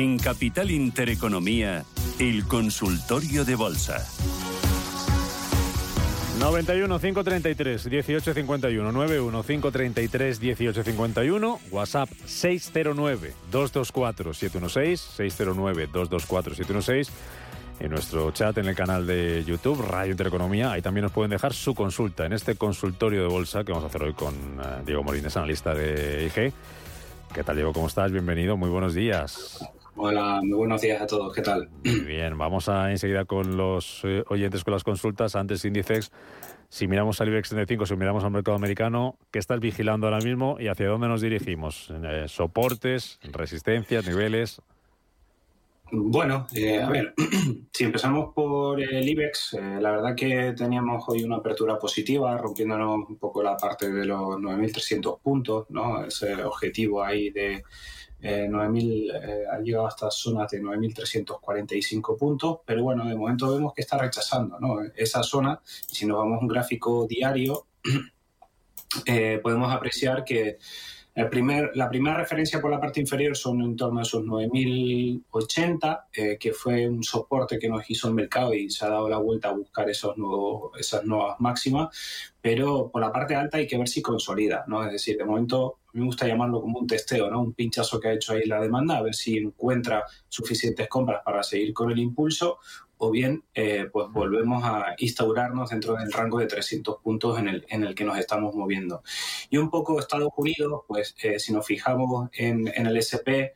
En Capital Intereconomía, el consultorio de bolsa. 91-533-1851, 91-533-1851, WhatsApp 609-224-716, 609-224-716, en nuestro chat en el canal de YouTube, Radio Intereconomía. Ahí también nos pueden dejar su consulta en este consultorio de bolsa que vamos a hacer hoy con Diego Morines, analista de IG. ¿Qué tal, Diego? ¿Cómo estás? Bienvenido, muy buenos días. Hola, muy buenos días a todos. ¿Qué tal? Muy bien, vamos a enseguida con los oyentes con las consultas. Antes, índices, si miramos al IBEX 35, si miramos al mercado americano, ¿qué estás vigilando ahora mismo y hacia dónde nos dirigimos? ¿Soportes, resistencias, niveles? Bueno, a ver, si empezamos por el IBEX, la verdad que teníamos hoy una apertura positiva, rompiéndonos un poco la parte de los 9.300 puntos, ¿no? Ese objetivo ahí de 9.000, ha llegado hasta zonas de 9.345 puntos, pero bueno, de momento vemos que está rechazando, ¿no? Esa zona. Si nos vamos a un gráfico diario, podemos apreciar que la primera referencia por la parte inferior son en torno a esos 9.080, que fue un soporte que nos hizo el mercado y se ha dado la vuelta a buscar esas nuevas máximas, pero por la parte alta hay que ver si consolida, ¿no? Es decir, de momento a mí me gusta llamarlo como un testeo, ¿no? Un pinchazo que ha hecho ahí la demanda, a ver si encuentra suficientes compras para seguir con el impulso, o bien pues volvemos a instaurarnos dentro del rango de 300 puntos en el que nos estamos moviendo. Y un poco Estados Unidos, pues si nos fijamos en el S&P,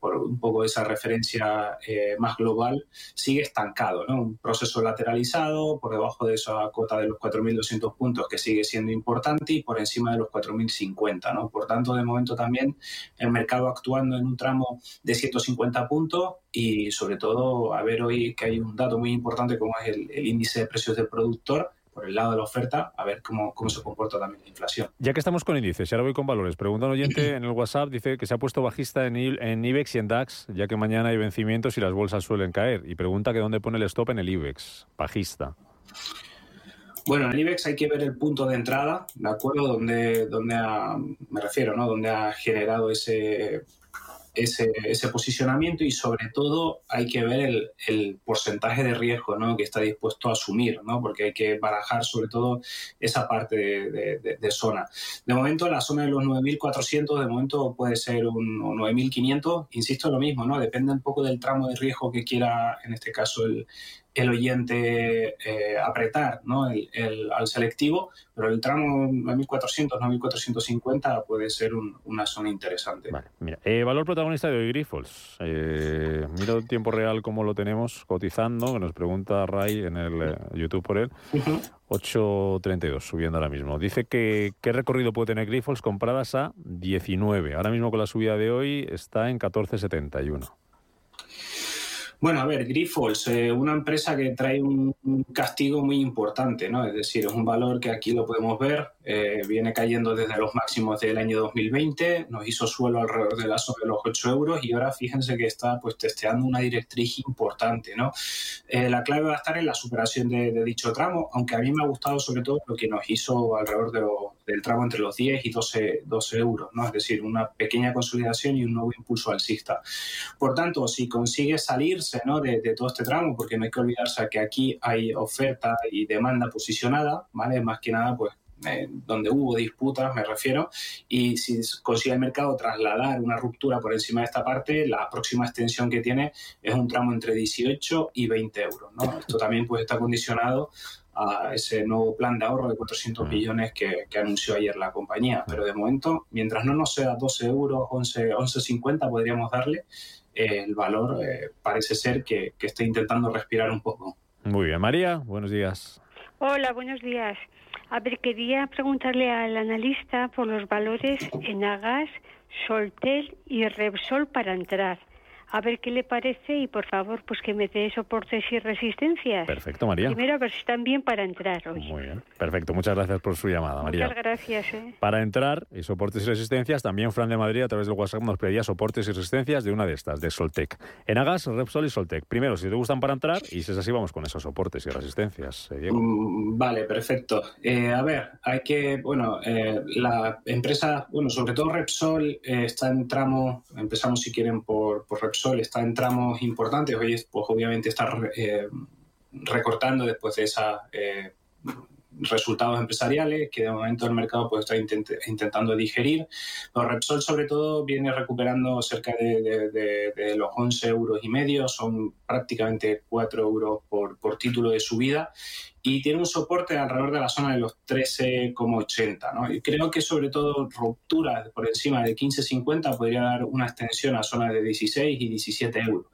por un poco esa referencia más global, sigue estancado, ¿no? Un proceso lateralizado por debajo de esa cota de los 4.200 puntos que sigue siendo importante y por encima de los 4.050, ¿no? Por tanto, de momento también el mercado actuando en un tramo de 150 puntos y sobre todo a ver hoy que hay un dato muy importante como es el índice de precios del productor por el lado de la oferta, a ver cómo se comporta también la inflación. Ya que estamos con índices, y ahora voy con valores. Pregunta un oyente en el WhatsApp, dice que se ha puesto bajista en IBEX y en DAX, ya que mañana hay vencimientos y las bolsas suelen caer. Y pregunta que dónde pone el stop en el IBEX, bajista. Bueno, en el IBEX hay que ver el punto de entrada, ¿de acuerdo? Donde ha generado ese posicionamiento y sobre todo hay que ver el porcentaje de riesgo, ¿no? Que está dispuesto a asumir, ¿no? Porque hay que barajar sobre todo esa parte de zona. De momento la zona de los 9.400 de momento puede ser un 9.500, insisto, lo mismo, ¿no? Depende un poco del tramo de riesgo que quiera en este caso el oyente apretar, ¿no? Al selectivo, pero el tramo 9.400, 9.450 puede ser una zona interesante. Vale, mira, valor protagonista de hoy, Grifols. Mira el tiempo real cómo lo tenemos cotizando, que nos pregunta Ray en el YouTube por él. 8.32, subiendo ahora mismo. Dice que ¿qué recorrido puede tener Grifols compradas a 19? Ahora mismo con la subida de hoy está en 14.71. Bueno, a ver, Grifols, una empresa que trae un castigo muy importante, ¿no? Es decir, es un valor que aquí lo podemos ver, viene cayendo desde los máximos del año 2020, nos hizo suelo alrededor del lazo de los 8 euros y ahora fíjense que está pues testeando una directriz importante, ¿no? La clave va a estar en la superación de dicho tramo, aunque a mí me ha gustado sobre todo lo que nos hizo alrededor del tramo entre los 10 y 12 euros, ¿no? Es decir, una pequeña consolidación y un nuevo impulso alcista. Por tanto, si consigue salirse, ¿no? De todo este tramo, porque no hay que olvidarse que aquí hay oferta y demanda posicionada, ¿vale? Más que nada, pues, donde hubo disputas, me refiero, y si consigue el mercado trasladar una ruptura por encima de esta parte, la próxima extensión que tiene es un tramo entre 18 y 20 euros, ¿no? Esto también pues está condicionado a ese nuevo plan de ahorro de 400 millones que anunció ayer la compañía, pero de momento, mientras no nos sea 12 euros, 11.50 podríamos darle, el valor parece ser que está intentando respirar un poco. Muy bien. María, buenos días. Hola, buenos días. A ver, quería preguntarle al analista por los valores Enagás, Soltec y Repsol para entrar. A ver qué le parece y, por favor, pues que me dé soportes y resistencias. Perfecto, María. Primero, a ver si están bien para entrar hoy. Muy bien. Perfecto. Muchas gracias por su llamada, María. Muchas gracias. Para entrar y soportes y resistencias, también Fran de Madrid, a través del WhatsApp, nos pedía soportes y resistencias de una de estas, de Soltec. Enagás, Repsol y Soltec. Primero, si te gustan para entrar, y si es así, vamos con esos soportes y resistencias, Diego. Vale, perfecto. A ver, hay que... Bueno, la empresa... Bueno, sobre todo Repsol está en tramo... Empezamos, si quieren, por Repsol. sol está en tramos importantes. Hoy pues obviamente está recortando después de esos resultados empresariales que de momento el mercado pues está intentando digerir. Pero Repsol sobre todo viene recuperando cerca de los 11,5 euros, son prácticamente 4 euros por título de subida, y tiene un soporte alrededor de la zona de los 13,80, ¿no? Y creo que sobre todo rupturas por encima de 15,50 podría dar una extensión a zonas de 16 y 17 euros,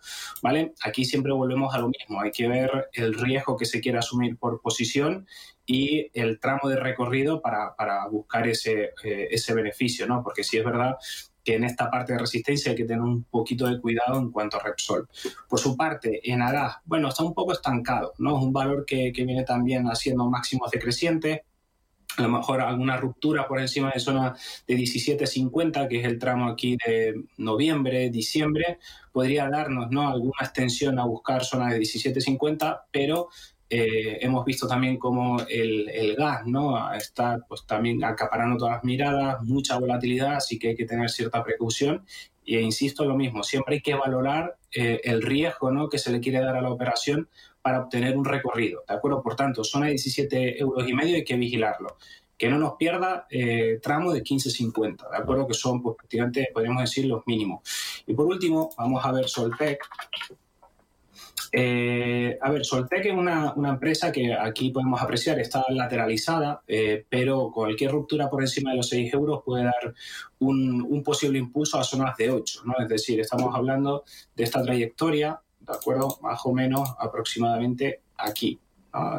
¿vale? Aquí siempre volvemos a lo mismo, hay que ver el riesgo que se quiere asumir por posición y el tramo de recorrido para buscar ese beneficio, ¿no? Porque sí es verdad que en esta parte de resistencia hay que tener un poquito de cuidado en cuanto a Repsol. Por su parte, Enagás, bueno, está un poco estancado, ¿no? Es un valor que viene también haciendo máximos decrecientes, a lo mejor alguna ruptura por encima de zona de 17,50, que es el tramo aquí de noviembre, diciembre, podría darnos, ¿no?, alguna extensión a buscar zona de 17,50, pero hemos visto también cómo el gas, ¿no?, está pues también acaparando todas las miradas, mucha volatilidad, así que hay que tener cierta precaución. E insisto lo mismo, siempre hay que valorar el riesgo, ¿no?, que se le quiere dar a la operación para obtener un recorrido, ¿de acuerdo? Por tanto, zona de 17,5 euros, hay que vigilarlo. Que no nos pierda tramo de 15,50, ¿de acuerdo? Que son, pues, prácticamente, podríamos decir, los mínimos. Y por último, vamos a ver Soltec. Soltec es una empresa que aquí podemos apreciar, está lateralizada, pero cualquier ruptura por encima de los 6 euros puede dar un posible impulso a zonas de 8, ¿no? Es decir, estamos hablando de esta trayectoria, ¿de acuerdo? Más o menos aproximadamente aquí, ¿no?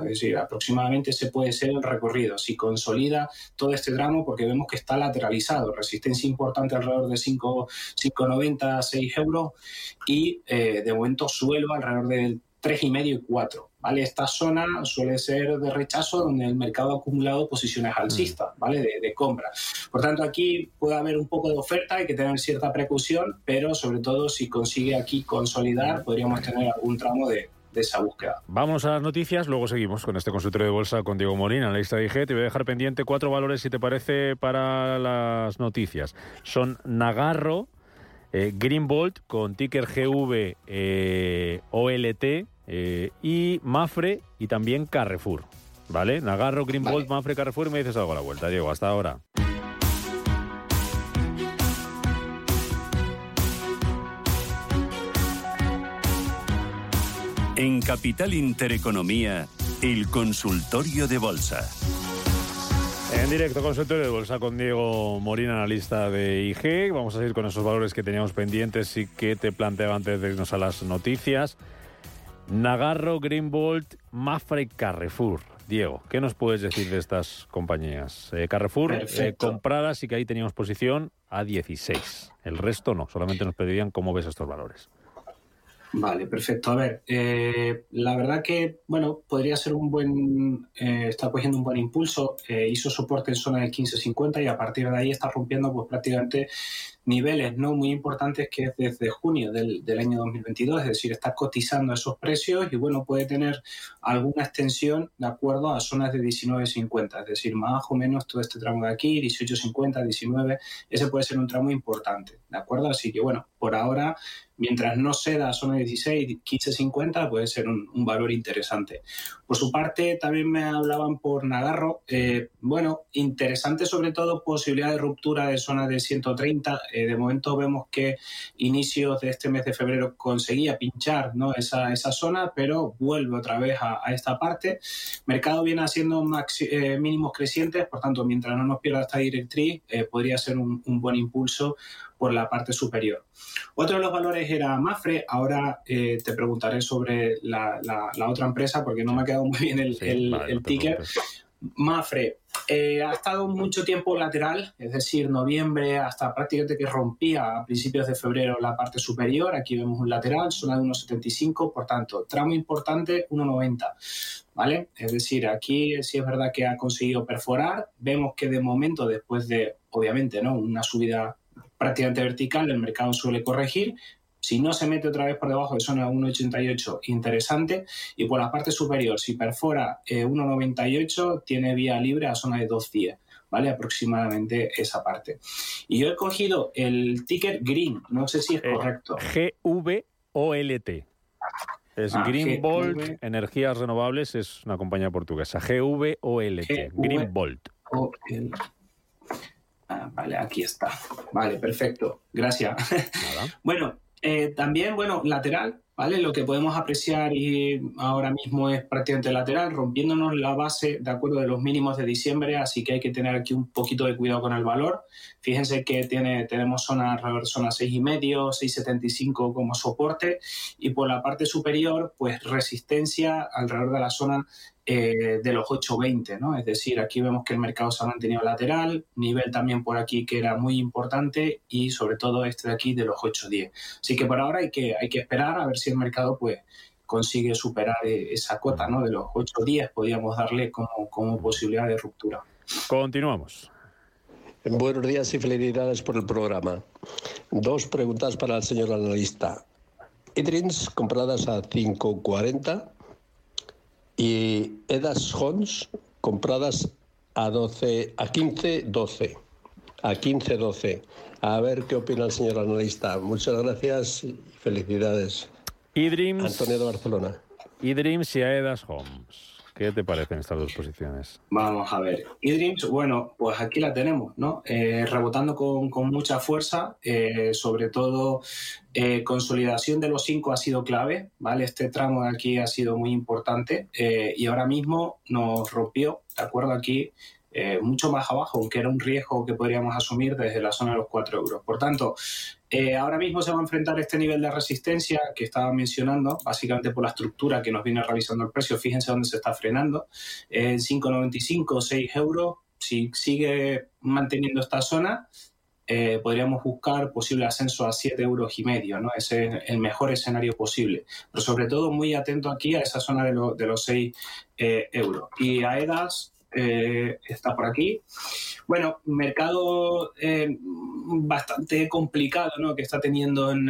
Es decir, aproximadamente ese puede ser el recorrido, si consolida todo este tramo, porque vemos que está lateralizado, resistencia importante alrededor de 5,90, 6 euros, y de momento suelo alrededor del 3,5 y 4, ¿vale? Esta zona suele ser de rechazo donde el mercado ha acumulado posiciones alcistas, ¿vale?, de compra. Por tanto, aquí puede haber un poco de oferta, hay que tener cierta precaución, pero sobre todo si consigue aquí consolidar, podríamos tener algún tramo de esa búsqueda. Vamos a las noticias, luego seguimos con este consultorio de bolsa con Diego Morín, analista de IG. Te voy a dejar pendiente 4 valores, si te parece, para las noticias. Son Nagarro, Greenvolt con ticker GV, OLT, y Mapfre, y también Carrefour, ¿vale? Nagarro, Greenvolt, vale. Mapfre, Carrefour, y me dices algo a la vuelta, Diego. Hasta ahora. En Capital Intereconomía, el consultorio de bolsa. En directo, consultorio de bolsa con Diego Morín, analista de IG. Vamos a seguir con esos valores que teníamos pendientes y que te planteaba antes de irnos a las noticias. Nagarro, Greenvolt, Mapfre y Carrefour. Diego, ¿qué nos puedes decir de estas compañías? Carrefour, compradas, y que ahí teníamos posición a 16. El resto no, solamente nos pedirían cómo ves estos valores. Vale, perfecto. A ver, la verdad que, bueno, podría ser un buen... está cogiendo un buen impulso. Hizo soporte en zona de 15,50 y a partir de ahí está rompiendo pues prácticamente niveles no muy importantes que es desde junio del año 2022. Es decir, está cotizando esos precios y, bueno, puede tener alguna extensión de acuerdo a zonas de 19,50. Es decir, más o menos todo este tramo de aquí, 18,50, 19, ese puede ser un tramo importante, ¿de acuerdo? Así que, bueno, por ahora... Mientras no ceda a zona 16, 15,50, puede ser un valor interesante. Por su parte, también me hablaban por Nagarro. Bueno, interesante sobre todo posibilidad de ruptura de zona de 130. De momento vemos que inicios de este mes de febrero conseguía pinchar, ¿no?, esa zona, pero vuelve otra vez a esta parte. Mercado viene haciendo mínimos crecientes, por tanto, mientras no nos pierda esta directriz, podría ser un buen impulso por la parte superior. Otro de los valores era Mapfre. Ahora te preguntaré sobre la otra empresa porque no me ha quedado muy bien el ticker. Mapfre ha estado mucho tiempo lateral, es decir, noviembre hasta prácticamente que rompía a principios de febrero la parte superior. Aquí vemos un lateral, zona de 1,75, por tanto, tramo importante 1,90, ¿vale? Es decir, aquí sí es verdad que ha conseguido perforar. Vemos que de momento, después de, obviamente, ¿no?, una subida prácticamente vertical, el mercado suele corregir. Si no se mete otra vez por debajo de zona 1,88, interesante. Y por la parte superior, si perfora 1,98, tiene vía libre a zona de 2,10. ¿vale? Aproximadamente esa parte. Y yo he cogido el ticker Green, no sé si es correcto. GVOLT. Es Greenvolt, Energías Renovables, es una compañía portuguesa. GVOLT, Greenvolt. Vale, aquí está. Vale, perfecto. Gracias. Bueno, también, bueno, lateral, ¿vale? Lo que podemos apreciar ahora mismo es prácticamente lateral, rompiéndonos la base de acuerdo de los mínimos de diciembre, así que hay que tener aquí un poquito de cuidado con el valor. Fíjense que tenemos zona alrededor, zona 6,5, 6,75 como soporte, y por la parte superior, pues resistencia alrededor de la zona de los 8,20, ¿no? Es decir, aquí vemos que el mercado se ha mantenido lateral, nivel también por aquí que era muy importante y sobre todo este de aquí de los 8,10. Así que por ahora hay que esperar a ver si el mercado pues consigue superar esa cota, ¿no? De los 8,10 podríamos darle como posibilidad de ruptura. Continuamos. Buenos días y felicidades por el programa. Dos preguntas para el señor analista. Edrins compradas a 5,40... y Aedas Homes compradas a 15.12. A ver qué opina el señor analista. Muchas gracias y felicidades. IDreams, Antonio de Barcelona. IDreams y Aedas Homes. ¿Qué te parecen estas dos posiciones? Vamos a ver. IDreams, bueno, pues aquí la tenemos, ¿no? Rebotando con mucha fuerza, sobre todo consolidación de los 5 ha sido clave, ¿vale? Este tramo de aquí ha sido muy importante y ahora mismo nos rompió, ¿de acuerdo? Aquí mucho más abajo, aunque era un riesgo que podríamos asumir desde la zona de los 4 euros. Por tanto, ahora mismo se va a enfrentar este nivel de resistencia que estaba mencionando, básicamente por la estructura que nos viene realizando el precio. Fíjense dónde se está frenando, en 5,95, 6 euros. Si sigue manteniendo esta zona, podríamos buscar posible ascenso a 7,5 euros, ¿no? Ese es el mejor escenario posible. Pero sobre todo muy atento aquí a esa zona de los 6 euros. Y Aedas está por aquí. Bueno, mercado bastante complicado, ¿no? Que está teniendo en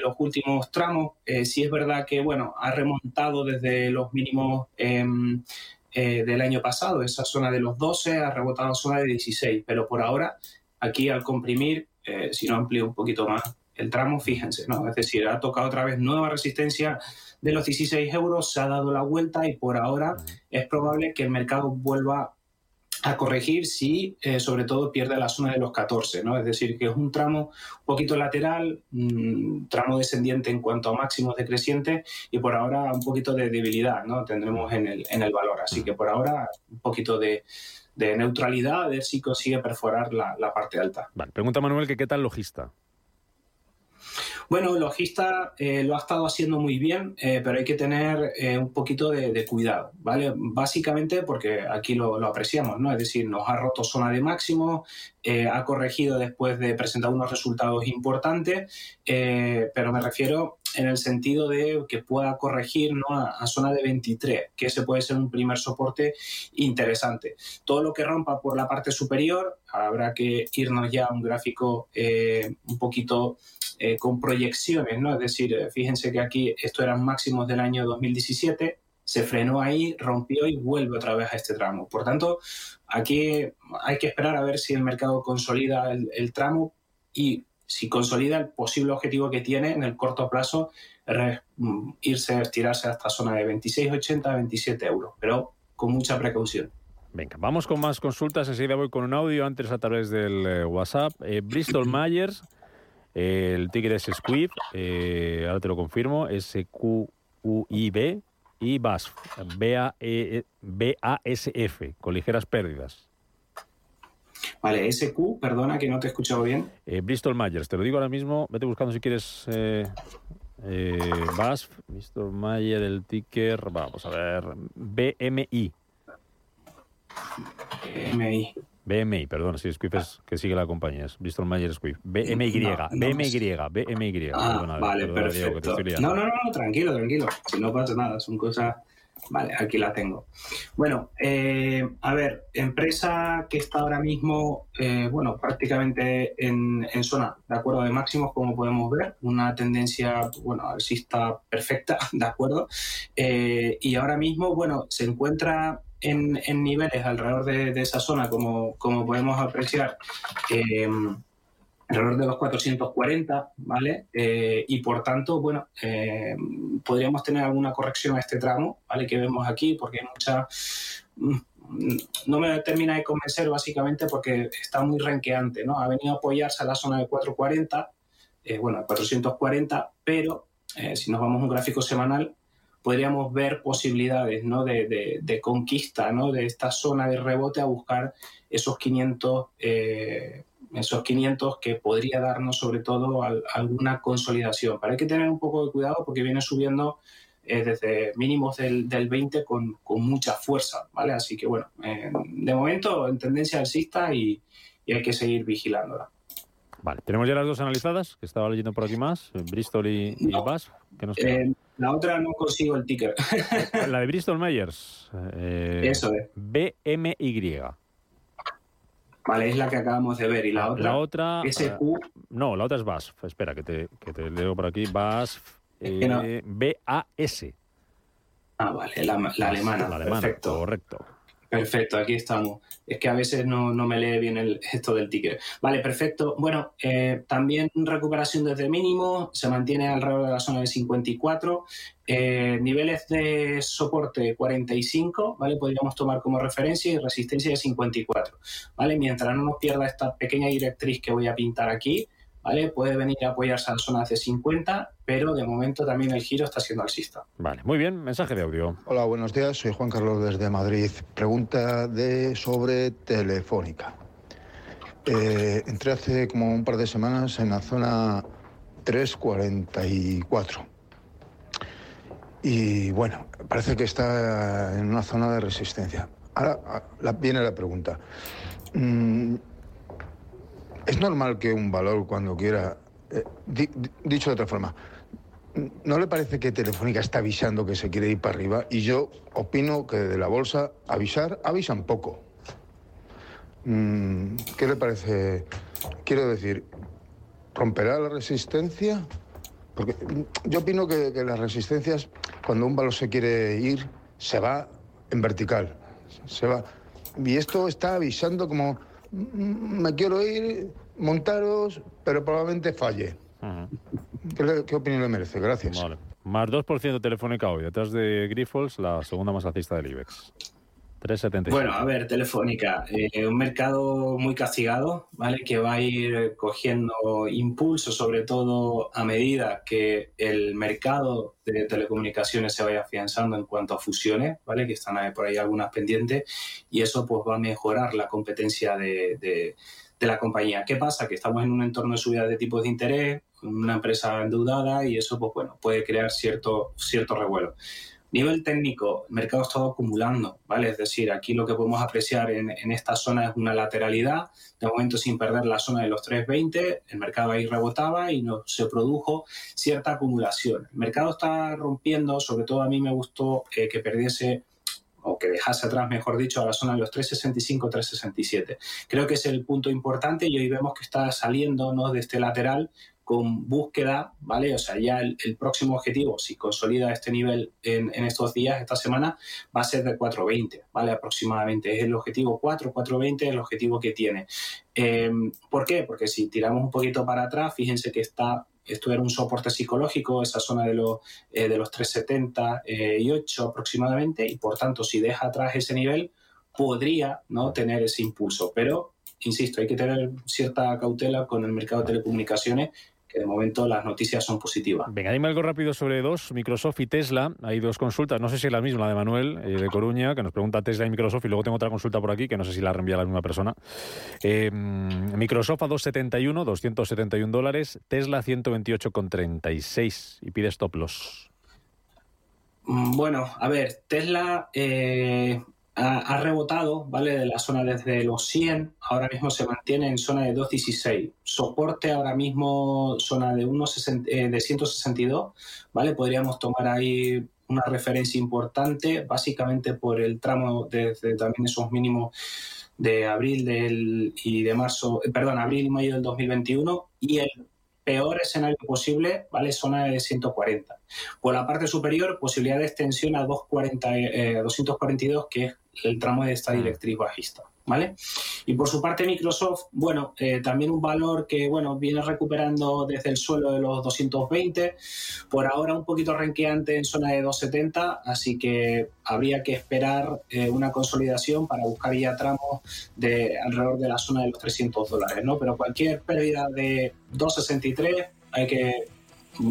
los últimos tramos. Sí es verdad que, bueno, ha remontado desde los mínimos del año pasado. Esa zona de los 12 ha rebotado a zona de 16. Pero por ahora, aquí al comprimir, si no amplío un poquito más el tramo, fíjense, ¿no? Es decir, ha tocado otra vez nueva resistencia de los 16 euros, se ha dado la vuelta y por ahora es probable que el mercado vuelva a corregir si sobre todo pierde la zona de los 14, ¿no? Es decir, que es un tramo un poquito lateral, tramo descendiente en cuanto a máximos decrecientes y por ahora un poquito de debilidad, ¿no? Tendremos en el valor. Así que por ahora un poquito de neutralidad, a ver si consigue perforar la parte alta. Vale. Pregunta Manuel que qué tal Logista. Bueno, Logista lo ha estado haciendo muy bien, pero hay que tener un poquito de cuidado, ¿vale? Básicamente porque aquí lo apreciamos, ¿no? Es decir, nos ha roto zona de máximo, ha corregido después de presentar unos resultados importantes, pero me refiero en el sentido de que pueda corregir, ¿no? a zona de 23, que ese puede ser un primer soporte interesante. Todo lo que rompa por la parte superior, habrá que irnos ya a un gráfico un poquito con proyecciones, ¿no? Es decir, fíjense que aquí esto eran máximos del año 2017, se frenó ahí, rompió y vuelve otra vez a este tramo. Por tanto, aquí hay que esperar a ver si el mercado consolida el tramo y si consolida el posible objetivo que tiene en el corto plazo, estirarse a esta zona de 26,80, 27 euros, pero con mucha precaución. Venga, vamos con más consultas, enseguida voy con un audio, antes a través del WhatsApp. Bristol Myers, el ticker es Squibb, ahora te lo confirmo, SQUIB y BASF, BASF, con ligeras pérdidas. Vale, SQ, perdona que no te he escuchado bien. Bristol Myers, te lo digo ahora mismo, vete buscando si quieres BASF, Bristol Myers, el ticker, vamos a ver, BMI. BMI, perdón, sí, Squibb es que sigue la compañía, es Bristol Myers Squibb. BMY. Vale, perfecto. Diego, no, tranquilo. Si no pasa nada, son cosas... Vale, aquí la tengo. Bueno, a ver, empresa que está ahora mismo, bueno, prácticamente en zona, ¿de acuerdo? De máximos, como podemos ver, una tendencia, bueno, alcista perfecta, ¿de acuerdo? Y ahora mismo, bueno, se encuentra... en niveles alrededor de esa zona, como podemos apreciar, alrededor de los 440, ¿vale? Y por tanto, bueno, podríamos tener alguna corrección a este tramo, ¿vale? Que vemos aquí, porque hay mucha... No me termina de convencer, básicamente, porque está muy renqueante, ¿no? Ha venido a apoyarse a la zona de 440, pero si nos vamos a un gráfico semanal, podríamos ver posibilidades, ¿no? de conquista, ¿no? De esta zona de rebote a buscar esos 500... esos 500 que podría darnos sobre todo alguna consolidación. Pero hay que tener un poco de cuidado porque viene subiendo desde mínimos del 20 con mucha fuerza, ¿vale? Así que, bueno, de momento en tendencia alcista y hay que seguir vigilándola. Vale, tenemos ya las dos analizadas, que estaba leyendo por aquí más, Bristol y BASF. La otra no consigo el ticker. La de Bristol Myers. Eso es. BMY. Vale, es la que acabamos de ver. ¿Y la otra? La otra... SQ... no, la otra es BASF. Espera, que te leo por aquí. BASF, no. BAS. Ah, vale, la alemana. La alemana, perfecto. Correcto. Perfecto, aquí estamos. Es que a veces no me lee bien esto del ticker. Vale, perfecto. Bueno, también recuperación desde mínimo. Se mantiene alrededor de la zona de 54. Niveles de soporte 45, ¿vale? Podríamos tomar como referencia y resistencia de 54, ¿vale? Mientras no nos pierda esta pequeña directriz que voy a pintar aquí, ¿vale? Puede venir a apoyarse a las zonas de 50, pero de momento también el giro está siendo alcista. Vale, muy bien, mensaje de audio. Hola, buenos días, soy Juan Carlos desde Madrid. Pregunta sobre Telefónica. Entré hace como un par de semanas en la zona 344. Y bueno, parece que está en una zona de resistencia. Ahora viene la pregunta. ¿Es normal que un valor cuando quiera... dicho de otra forma, ¿no le parece que Telefónica está avisando que se quiere ir para arriba? Y yo opino que de la bolsa avisan poco. ¿Qué le parece? Quiero decir, ¿romperá la resistencia? Porque yo opino que las resistencias, cuando un valor se quiere ir, se va en vertical. Se va. Y esto está avisando como... me quiero ir, montaros, pero probablemente falle. Uh-huh. ¿Qué opinión le merece? Gracias. Vale. Más 2% Telefónica hoy, detrás de Grifols, la segunda más alcista del IBEX. 3,75. Bueno, a ver, Telefónica, un mercado muy castigado, ¿vale? Que va a ir cogiendo impulso, sobre todo a medida que el mercado de telecomunicaciones se vaya afianzando en cuanto a fusiones, ¿vale? Que están por ahí algunas pendientes y eso pues va a mejorar la competencia de la compañía. ¿Qué pasa? Que estamos en un entorno de subida de tipos de interés, una empresa endeudada y eso pues bueno, puede crear cierto revuelo. Nivel técnico, el mercado ha estado acumulando, ¿vale? Es decir, aquí lo que podemos apreciar en esta zona es una lateralidad, de momento sin perder la zona de los 3.20, el mercado ahí rebotaba y se produjo cierta acumulación. El mercado está rompiendo, sobre todo a mí me gustó que perdiese, o que dejase atrás, mejor dicho, a la zona de los 3.65, 3.67. Creo que es el punto importante y hoy vemos que está saliendo, ¿no?, de este lateral, con búsqueda, ¿vale? O sea, ya el próximo objetivo, si consolida este nivel en estos días, esta semana, va a ser de 4.20, ¿vale? Aproximadamente. Es el objetivo 4.20, el objetivo que tiene. ¿Por qué? Porque si tiramos un poquito para atrás, fíjense que esto era un soporte psicológico, esa zona de los 3.70 y 8 aproximadamente, y por tanto, si deja atrás ese nivel, podría, ¿no?, tener ese impulso. Pero, insisto, hay que tener cierta cautela con el mercado de telecomunicaciones, que de momento las noticias son positivas. Venga, dime algo rápido sobre dos, Microsoft y Tesla. Hay dos consultas, no sé si es la misma, la de Manuel, de Coruña, que nos pregunta Tesla y Microsoft, y luego tengo otra consulta por aquí, que no sé si la reenvía la misma persona. Microsoft a $271, Tesla 128,36, y pide stop loss. Bueno, a ver, Tesla... ha rebotado, ¿vale?, de la zona desde los 100, ahora mismo se mantiene en zona de 2.16, soporte ahora mismo zona de 162, ¿vale? Podríamos tomar ahí una referencia importante, básicamente por el tramo desde también esos mínimos de abril y mayo del 2021 y el peor escenario posible, ¿vale? Zona de 140. Por la parte superior, posibilidad de extensión a 242, que es el tramo de esta directriz bajista, ¿vale? Y por su parte Microsoft, bueno, también un valor que, bueno, viene recuperando desde el suelo de los 220, por ahora un poquito renqueante en zona de 270, así que habría que esperar una consolidación para buscar ya tramos de alrededor de la zona de los $300, ¿no? Pero cualquier pérdida de 263 hay que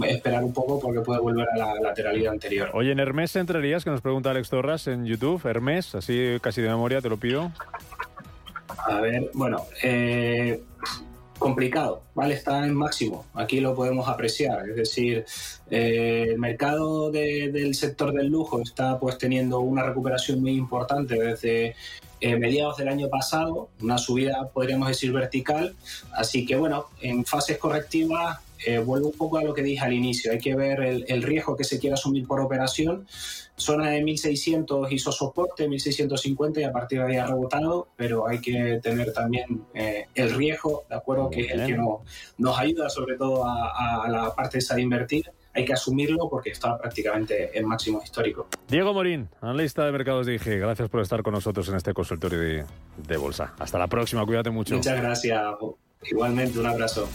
esperar un poco porque puede volver a la lateralidad anterior. Oye, ¿en Hermès entrarías? Que nos pregunta Alex Torras en YouTube. Hermès, así casi de memoria, te lo pido. A ver, bueno, complicado, ¿vale? Está en máximo. Aquí lo podemos apreciar. Es decir, el mercado del sector del lujo está pues teniendo una recuperación muy importante desde mediados del año pasado, una subida, podríamos decir, vertical. Así que, bueno, en fases correctivas, vuelvo un poco a lo que dije al inicio, hay que ver el riesgo que se quiere asumir por operación. Zona de 1.600 hizo soporte, 1.650, y a partir de ahí ha rebotado, pero hay que tener también el riesgo, de acuerdo, que es el que nos ayuda sobre todo a la parte esa de invertir. Hay que asumirlo porque está prácticamente en máximo histórico. Diego Morín, analista de mercados de IG, gracias por estar con nosotros en este consultorio de bolsa. Hasta la próxima, cuídate mucho. Muchas gracias, igualmente, un abrazo.